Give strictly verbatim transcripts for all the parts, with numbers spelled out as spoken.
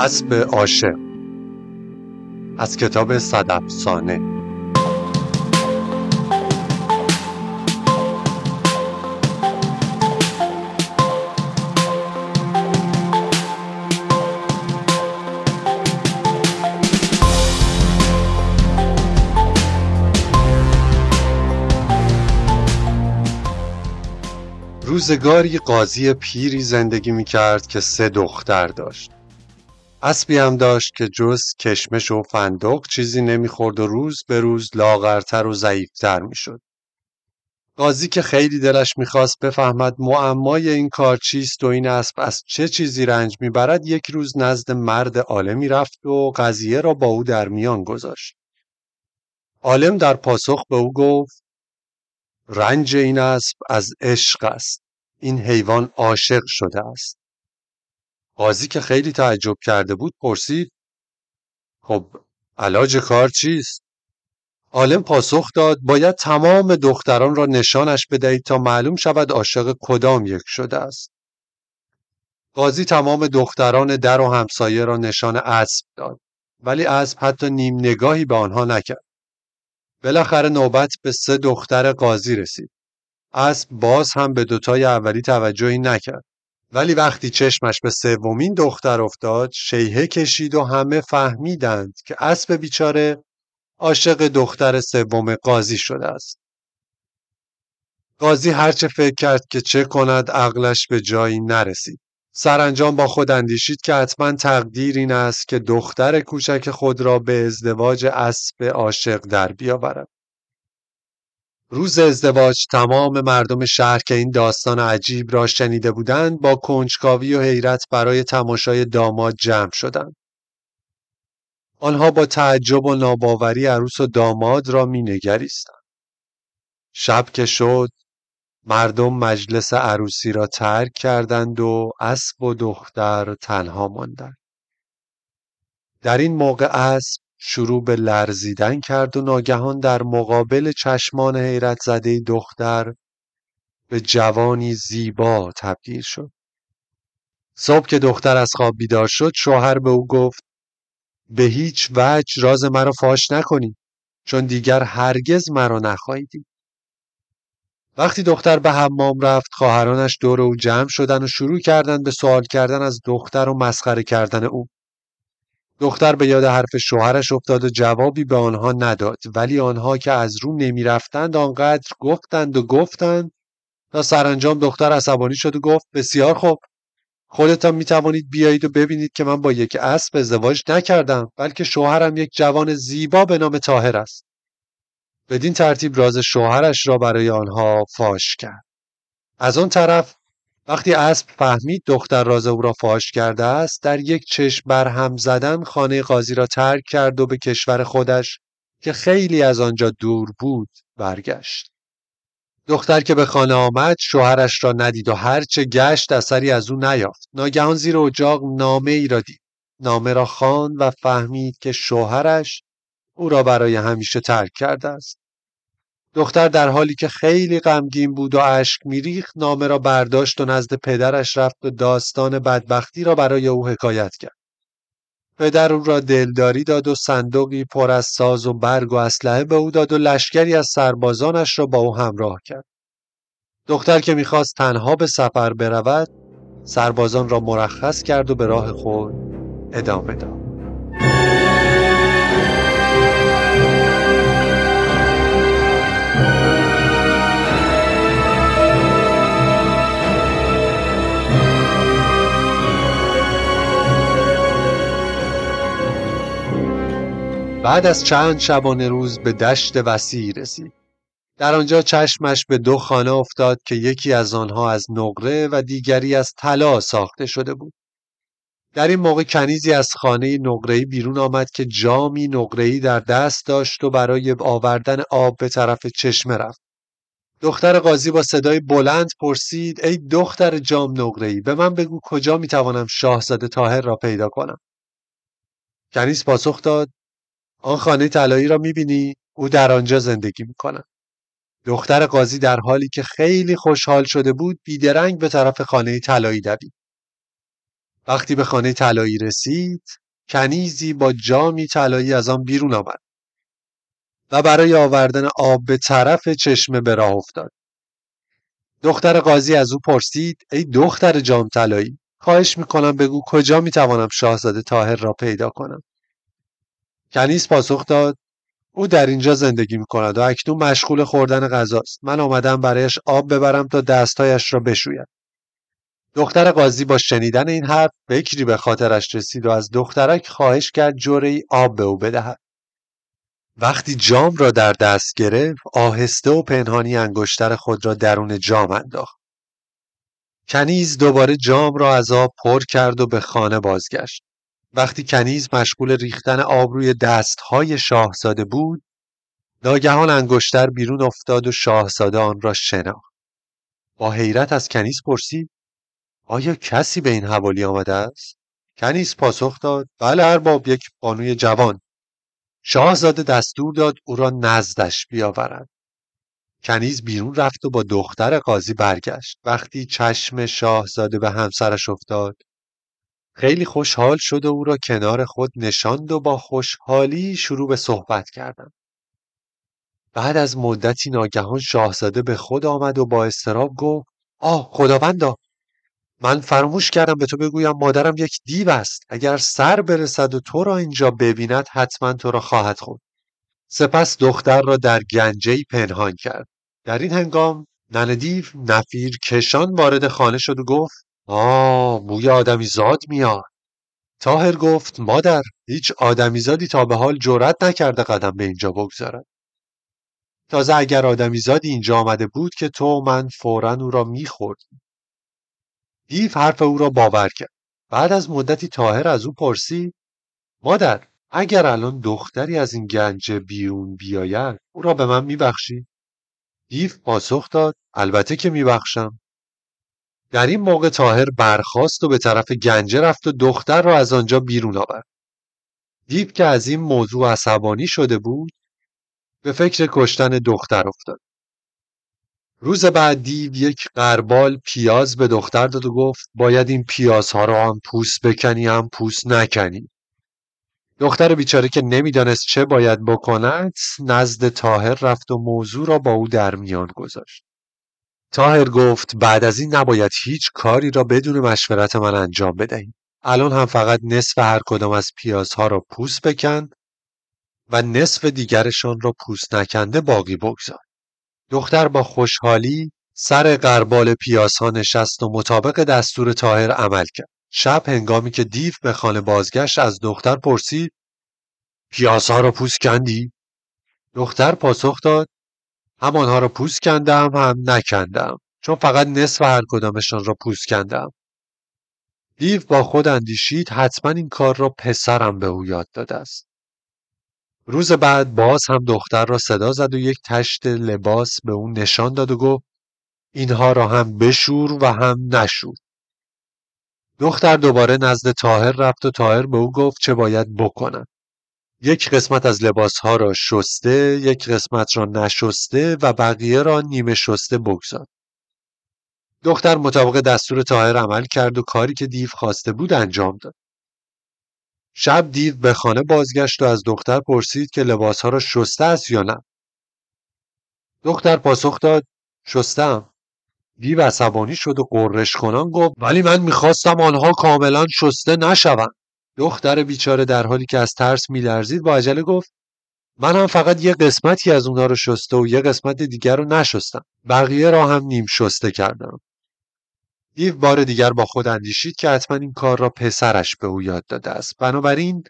اسب عاشق از کتاب صد افسانه. روزگاری قاضی پیری زندگی می‌کرد که سه دختر داشت. اسبی هم داشت که جز کشمش و فندق چیزی نمی‌خورد و روز به روز لاغرتر و ضعیف‌تر می‌شد. قاضی که خیلی دلش می‌خواست بفهمد معمای این کار چیست و این اسب از چه چیزی رنج می‌برد، یک روز نزد مرد عالمی رفت و قضیه را با او در میان گذاشت. عالم در پاسخ به او گفت: رنج این اسب از عشق است. این حیوان عاشق شده است. قاضی که خیلی تعجب کرده بود پرسید: خب علاج کار چیست؟ عالم پاسخ داد: باید تمام دختران را نشانش بدهید تا معلوم شود عاشق کدام یک شده است. قاضی تمام دختران در و همسایه را نشان اسب داد، ولی اسب حتی نیم نگاهی به آنها نکرد. بالاخره نوبت به سه دختر قاضی رسید. اسب باز هم به دوتای اولی توجهی نکرد، ولی وقتی چشمش به سومین دختر افتاد شیهه کشید و همه فهمیدند که اسب بیچاره عاشق دختر سوم قاضی شده است. قاضی هرچه فکر کرد که چه کند عقلش به جایی نرسید. سرانجام با خود اندیشید که حتما تقدیر این است که دختر کوچک خود را به ازدواج اسب عاشق در بیاورد. روز ازدواج تمام مردم شهر که این داستان عجیب را شنیده بودند با کنجکاوی و حیرت برای تماشای داماد جمع شدند. آنها با تعجب و ناباوری عروس و داماد را می نگریستند. شب که شد مردم مجلس عروسی را ترک کردند و اسب و دختر تنها ماندند. در این موقع اسب شروع به لرزیدن کرد و ناگهان در مقابل چشمان حیرت زده دختر به جوانی زیبا تبدیل شد. صبح که دختر از خواب بیدار شد شوهر به او گفت: به هیچ وجه راز مرا فاش نکنی، چون دیگر هرگز مرا نخواهی دید. وقتی دختر به حمام رفت خواهرانش دور او جمع شدند و شروع کردند به سوال کردن از دختر و مسخره کردن او. دختر به یاد حرف شوهرش افتاد و جوابی به آنها نداد، ولی آنها که از رو نمی رفتند آنقدر گفتند و گفتند تا سرانجام دختر عصبانی شد و گفت: بسیار خوب، خودتان می توانید بیایید و ببینید که من با یک اسب ازدواج نکردم، بلکه شوهرم یک جوان زیبا به نام طاهر است. بدین ترتیب راز شوهرش را برای آنها فاش کرد. از آن طرف وقتی اسب فهمید دختر راز او را فاش کرده است، در یک چشم برهم زدن خانه قاضی را ترک کرد و به کشور خودش که خیلی از آنجا دور بود برگشت. دختر که به خانه آمد شوهرش را ندید و هرچه گشت اثری از او نیافت. ناگهان زیر اجاق نامه ای را دید. نامه را خواند و فهمید که شوهرش او را برای همیشه ترک کرده است. دختر در حالی که خیلی غمگین بود و اشک می‌ریخت نامه را برداشت و نزد پدرش رفت و داستان بدبختی را برای او حکایت کرد. پدر او را دلداری داد و صندوقی پر از ساز و برگ و اسلحه به او داد و لشکری از سربازانش را با او همراه کرد. دختر که می‌خواست تنها به سفر برود سربازان را مرخص کرد و به راه خود ادامه داد. بعد از چند شبانه روز به دشت وسیعی رسید. در آنجا چشمش به دو خانه افتاد که یکی از آنها از نقره و دیگری از طلا ساخته شده بود. در این موقع کنیزی از خانه نقره‌ای بیرون آمد که جامی نقره‌ای در دست داشت و برای آوردن آب به طرف چشمه رفت. دختر قاضی با صدای بلند پرسید: ای دختر جام نقره‌ای، به من بگو کجا میتوانم شاهزاده طاهر را پیدا کنم؟ کنیز پاسخ داد: آن خانه طلایی را می‌بینی؟ او در آنجا زندگی می‌کند. دختر قاضی در حالی که خیلی خوشحال شده بود بیدرنگ به طرف خانه طلایی دوید. وقتی به خانه طلایی رسید، کنیزی با جامی طلایی از آن بیرون آمد و برای آوردن آب به طرف چشمه به راه افتاد. دختر قاضی از او پرسید: ای دختر جام طلایی، خواهش میکنم بگو کجا میتوانم شاهزاده طاهر را پیدا کنم؟ کنیز پاسخ داد: او در اینجا زندگی میکند و اکنون مشغول خوردن غذاست. من آمدم برایش آب ببرم تا دستایش را بشوید. دختر قاضی با شنیدن این حرف فکری به خاطرش رسید و از دخترک خواهش کرد جرعه‌ای آب به او بدهد. وقتی جام را در دست گرفت، آهسته و پنهانی انگشتر خود را درون جام انداخت. کنیز دوباره جام را از آب پر کرد و به خانه بازگشت. وقتی کنیز مشغول ریختن آب روی دستهای شاهزاده بود، ناگهان انگشتر بیرون افتاد و شاهزاده آن را شناخت. با حیرت از کنیز پرسید: آیا کسی به این حوالی آمده است؟ کنیز پاسخ داد: بله ارباب، یک بانوی جوان. شاهزاده دستور داد او را نزدش بیاورند. کنیز بیرون رفت و با دختر قاضی برگشت. وقتی چشم شاهزاده به همسرش افتاد، خیلی خوشحال شد و او را کنار خود نشاند و با خوشحالی شروع به صحبت کردند. بعد از مدتی ناگهان شاهزاده به خود آمد و با اضطراب گفت: آه خداوندا، من فراموش کردم به تو بگویم مادرم یک دیو است. اگر سر برسد و تو را اینجا ببیند، حتما تو را خواهد خورد. سپس دختر را در گنجه‌ای پنهان کرد. در این هنگام ننه دیو نفیر کشان وارد خانه شد و گفت: آه، بوی آدمیزاد میاد. طاهر گفت: مادر، هیچ آدمیزادی تا به حال جرأت نکرده قدم به اینجا بگذارد. تازه اگر آدمیزادی اینجا آمده بود که تو و من فوراً او را می‌خوردیم. دیو حرف او را باور کرد. بعد از مدتی طاهر از او پرسید: مادر، اگر الان دختری از این گنج بیرون بیاید، او را به من میبخشی؟ دیو پاسخ داد: البته که میبخشم. در این موقع طاهر برخاست و به طرف گنجه رفت و دختر را از آنجا بیرون آورد. دیو که از این موضوع عصبانی شده بود، به فکر کشتن دختر افتاد. روز بعد دیو یک قربال پیاز به دختر داد و گفت: باید این پیازها را هم پوست بکنی هم پوست نکنی. دختر بیچاره که نمیدانست چه باید بکند، نزد طاهر رفت و موضوع را با او در میان گذاشت. طاهر گفت: بعد از این نباید هیچ کاری را بدون مشورت من انجام بدهی. الان هم فقط نصف هر کدام از پیازها را پوست بکن و نصف دیگرشان را پوست نکنده باقی بگذار. دختر با خوشحالی سر قربال پیازها نشست و مطابق دستور طاهر عمل کرد. شب هنگامی که دیو به خانه بازگشت، از دختر پرسید: پیازها را پوست کندی؟ دختر پاسخ داد: همانها را پوست کندم هم نکندم، چون فقط نصف هر کدامشان را پوست کندم. دیو با خود اندیشید: حتما این کار را پسرم به او یاد داده است. روز بعد باز هم دختر را صدا زد و یک تشت لباس به او نشان داد و گفت: اینها را هم بشور و هم نشور. دختر دوباره نزد طاهر رفت و طاهر به او گفت چه باید بکنند. یک قسمت از لباسها را شسته، یک قسمت را نشسته و بقیه را نیمه شسته بگذار. دختر مطابق دستور طاهر عمل کرد و کاری که دیو خواسته بود انجام داد. شب دیو به خانه بازگشت و از دختر پرسید که لباسها را شسته است یا نه. دختر پاسخ داد: شستم. دیو عصبانی شد و قرش کنان گفت: ولی من میخواستم آنها کاملا شسته نشوند. دختر بیچاره در حالی که از ترس میلرزید با عجله گفت: من هم فقط یه قسمتی از اونها رو شسته و یه قسمت دیگر رو نشستم. بقیه را هم نیم شسته کردم. دیو بار دیگر با خود اندیشید که حتما این کار را پسرش به او یاد داده است. بنابراین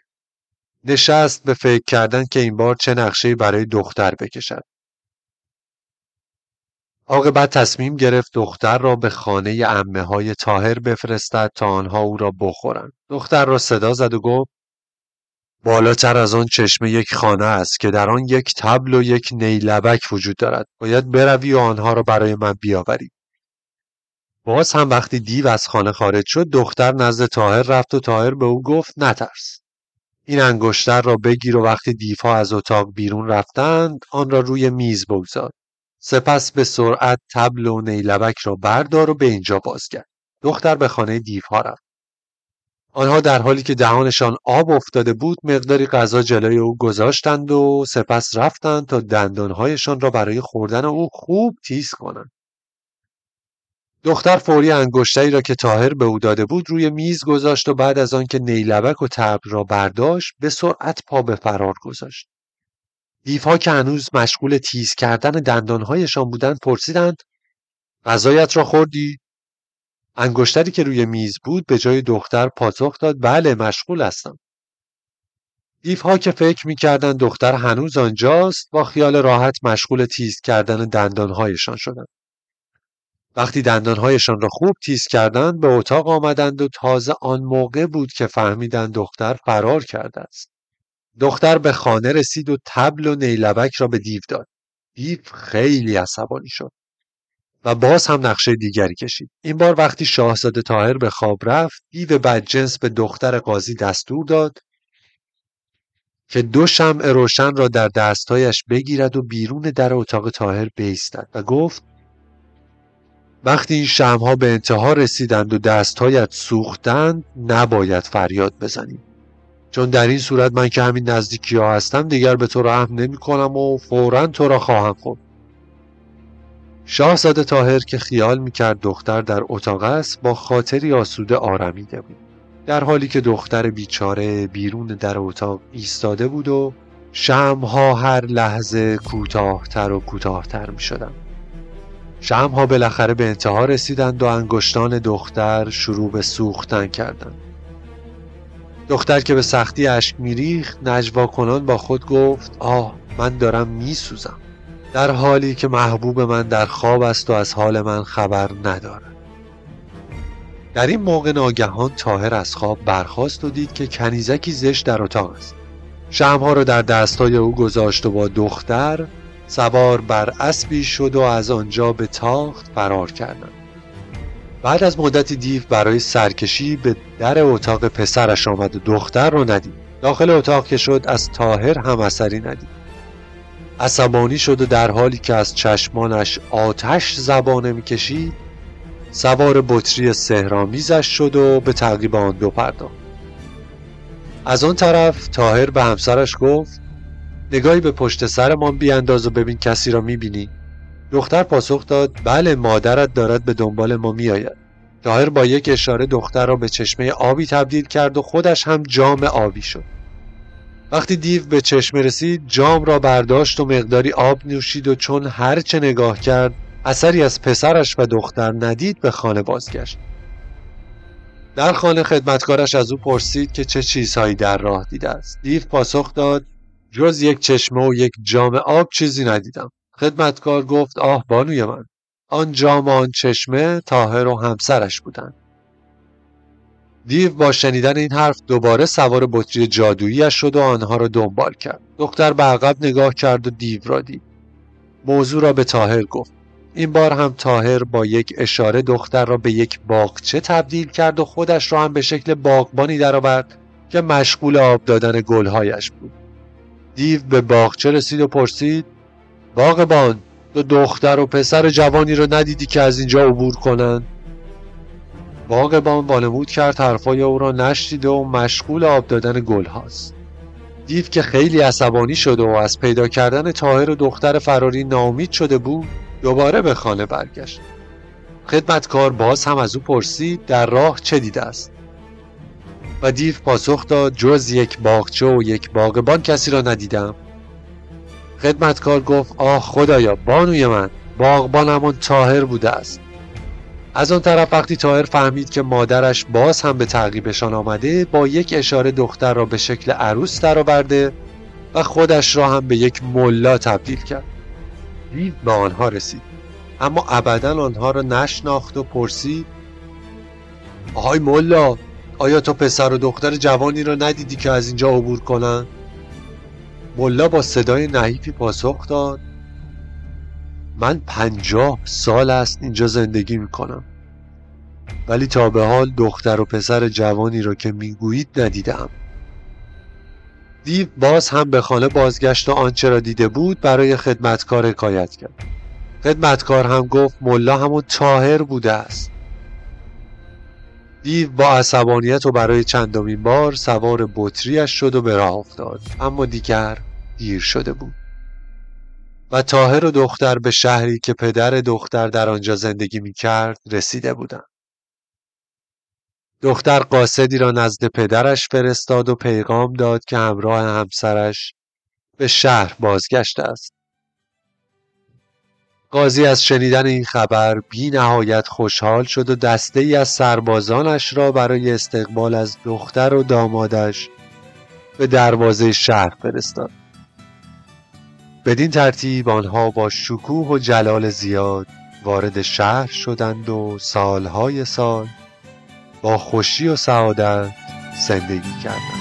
نشست به فکر کردن که این بار چه نقشه‌ای برای دختر بکشد. عاقبت تصمیم گرفت دختر را به خانه عمه های طاهر بفرستد تا آنها او را بخورند. دختر را صدا زد و گفت: بالاتر از آن چشمه یک خانه است که در آن یک طبل و یک نیلبک وجود دارد. باید بروی و آنها را برای من بیاوری. باز هم وقتی دیو از خانه خارج شد، دختر نزد طاهر رفت و طاهر به او گفت: نترس، این انگشتر را بگیر و وقتی دیوها از اتاق بیرون رفتند آن را روی میز بگذار. سپس به سرعت طبل و نیلبک را بردار و به اینجا بازگرد. دختر به خانه دیوها رفت. آنها در حالی که دهانشان آب افتاده بود مقداری غذا جلوی او گذاشتند و سپس رفتند تا دندانهایشان را برای خوردن او خوب تیز کنند. دختر فوری انگشتری را که طاهر به او داده بود روی میز گذاشت و بعد از آن که نیلبک و تبل را برداشت به سرعت پا به فرار گذاشت. دیوها که هنوز مشغول تیز کردن دندانهایشان بودند پرسیدند غذایت را خوردی؟ انگشتری که روی میز بود به جای دختر پاسخ داد بله مشغول هستم. دیوها که فکر می‌کردند دختر هنوز آنجاست با خیال راحت مشغول تیز کردن دندانهایشان شدند. وقتی دندانهایشان را خوب تیز کردند به اتاق آمدند و تازه آن موقع بود که فهمیدند دختر فرار کرده است. دختر به خانه رسید و تبل و نیلبک را به دیو داد. دیو خیلی عصبانی شد و باز هم نقشه دیگری کشید. این بار وقتی شاهزاده طاهر به خواب رفت دیو بدجنس به دختر قاضی دستور داد که دو شمع روشن را در دستایش بگیرد و بیرون در اتاق طاهر بایستد و گفت وقتی این شمع‌ها به انتها رسیدند و دستهایت سوختند نباید فریاد بزنی، چون در این صورت من که همین نزدیکی ها هستم دیگر به تو رحم نمی کنم و فوراً تو را خواهم خورد. شاهزاده طاهر که خیال میکرد دختر در اتاق است با خاطری آسوده آرمیده بود، در حالی که دختر بیچاره بیرون در اتاق ایستاده بود و شمع‌ها هر لحظه کوتاه‌تر و کوتاه‌تر می‌شدند. شمع‌ها بالاخره به انتها رسیدند و انگشتان دختر شروع به سوختن کردند. دختر که به سختی اشک می‌ریخت نجوا کنان با خود گفت آه من دارم می‌سوزم، در حالی که محبوب من در خواب است و از حال من خبر ندارد. در این موقع ناگهان طاهر از خواب برخاست و دید که کنیزکی زشت در اتاق است. شمع‌ها را در دستای او گذاشت و با دختر سوار بر اسبی شد و از آنجا به تاخت فرار کردند. بعد از مدتی دیو برای سرکشی به در اتاق پسرش آمد و دختر را ندید. داخل اتاق که شد از طاهر هم اثری ندید. عصبانی شد و در حالی که از چشمانش آتش زبانه می‌کشید سوار بطری سحرآمیزش شد و به تعقیب آن دو پرداخت. از آن طرف طاهر به همسرش گفت نگاهی به پشت سرمان بیانداز و ببین کسی را می‌بینی؟ دختر پاسخ داد بله مادرت دارد به دنبال ما می‌آید. طاهر با یک اشاره دختر را به چشمه آبی تبدیل کرد و خودش هم جام آبی شد. وقتی دیو به چشمه رسید جام را برداشت و مقداری آب نوشید و چون هرچه نگاه کرد اثری از پسرش و دختر ندید به خانه بازگشت. در خانه خدمتکارش از او پرسید که چه چیزهایی در راه دیده است. دیو پاسخ داد جز یک چشمه و یک جام آب چیزی ندیدم. خدمتکار گفت آه بانوی من، آن جام و آن چشمه طاهر و همسرش بودند. دیو با شنیدن این حرف دوباره سوار بطری جادویی‌اش شد و آنها را دنبال کرد. دختر به عقب نگاه کرد و دیو را دید. موضوع را به طاهر گفت. این بار هم طاهر با یک اشاره دختر را به یک باغچه تبدیل کرد و خودش را هم به شکل باغبانی درآورد که مشغول آب دادن گلهایش بود. دیو به باغچه رسید و پرسید: باغبان، تو دختر و پسر جوانی را ندیدی که از اینجا عبور کنند؟ باغبان وانمود کرد حرفای او را نشنیده و مشغول آب دادن گل هاست. دیو که خیلی عصبانی شده و از پیدا کردن طاهر و دختر فراری ناامید شده بود دوباره به خانه برگشت. خدمتکار باز هم از او پرسید در راه چه دیده است و دیو پاسخ داد جز یک باغچه و یک باغبان کسی را ندیدم. خدمتکار گفت آه خدایا بانوی من، باغبان همون طاهر بوده است. از آن طرف وقتی طاهر فهمید که مادرش باز هم به تعقیبشان آمده با یک اشاره دختر را به شکل عروس درآورده و خودش را هم به یک ملا تبدیل کرد. دیو به آنها رسید اما ابداً آنها را نشناخت و پرسید آهای ملا، آیا تو پسر و دختر جوانی را ندیدی که از اینجا عبور کنند؟ ملا با صدای نحیفی پاسخ داد من پنجاه سال است اینجا زندگی میکنم ولی تا به حال دختر و پسر جوانی را که میگویید ندیدم. دیو باز هم به خانه بازگشت و آنچه را دیده بود برای خدمتکار حکایت کرد. خدمتکار هم گفت ملا همون طاهر بوده است. دیو با عصبانیت و برای چندمین بار سوار بطریش شد و به راه افتاد، اما دیگر دیر شده بود و طاهر و دختر به شهری که پدر دختر در آنجا زندگی می کرد رسیده بودند. دختر قاصدی را نزد پدرش فرستاد و پیغام داد که همراه همسرش به شهر بازگشته است. قاضی از شنیدن این خبر بی نهایت خوشحال شد و دسته ای از سربازانش را برای استقبال از دختر و دامادش به دروازه شهر فرستاد. بدین ترتیب آنها با شکوه و جلال زیاد وارد شهر شدند و سالهای سال با خوشی و سعادت زندگی کردند.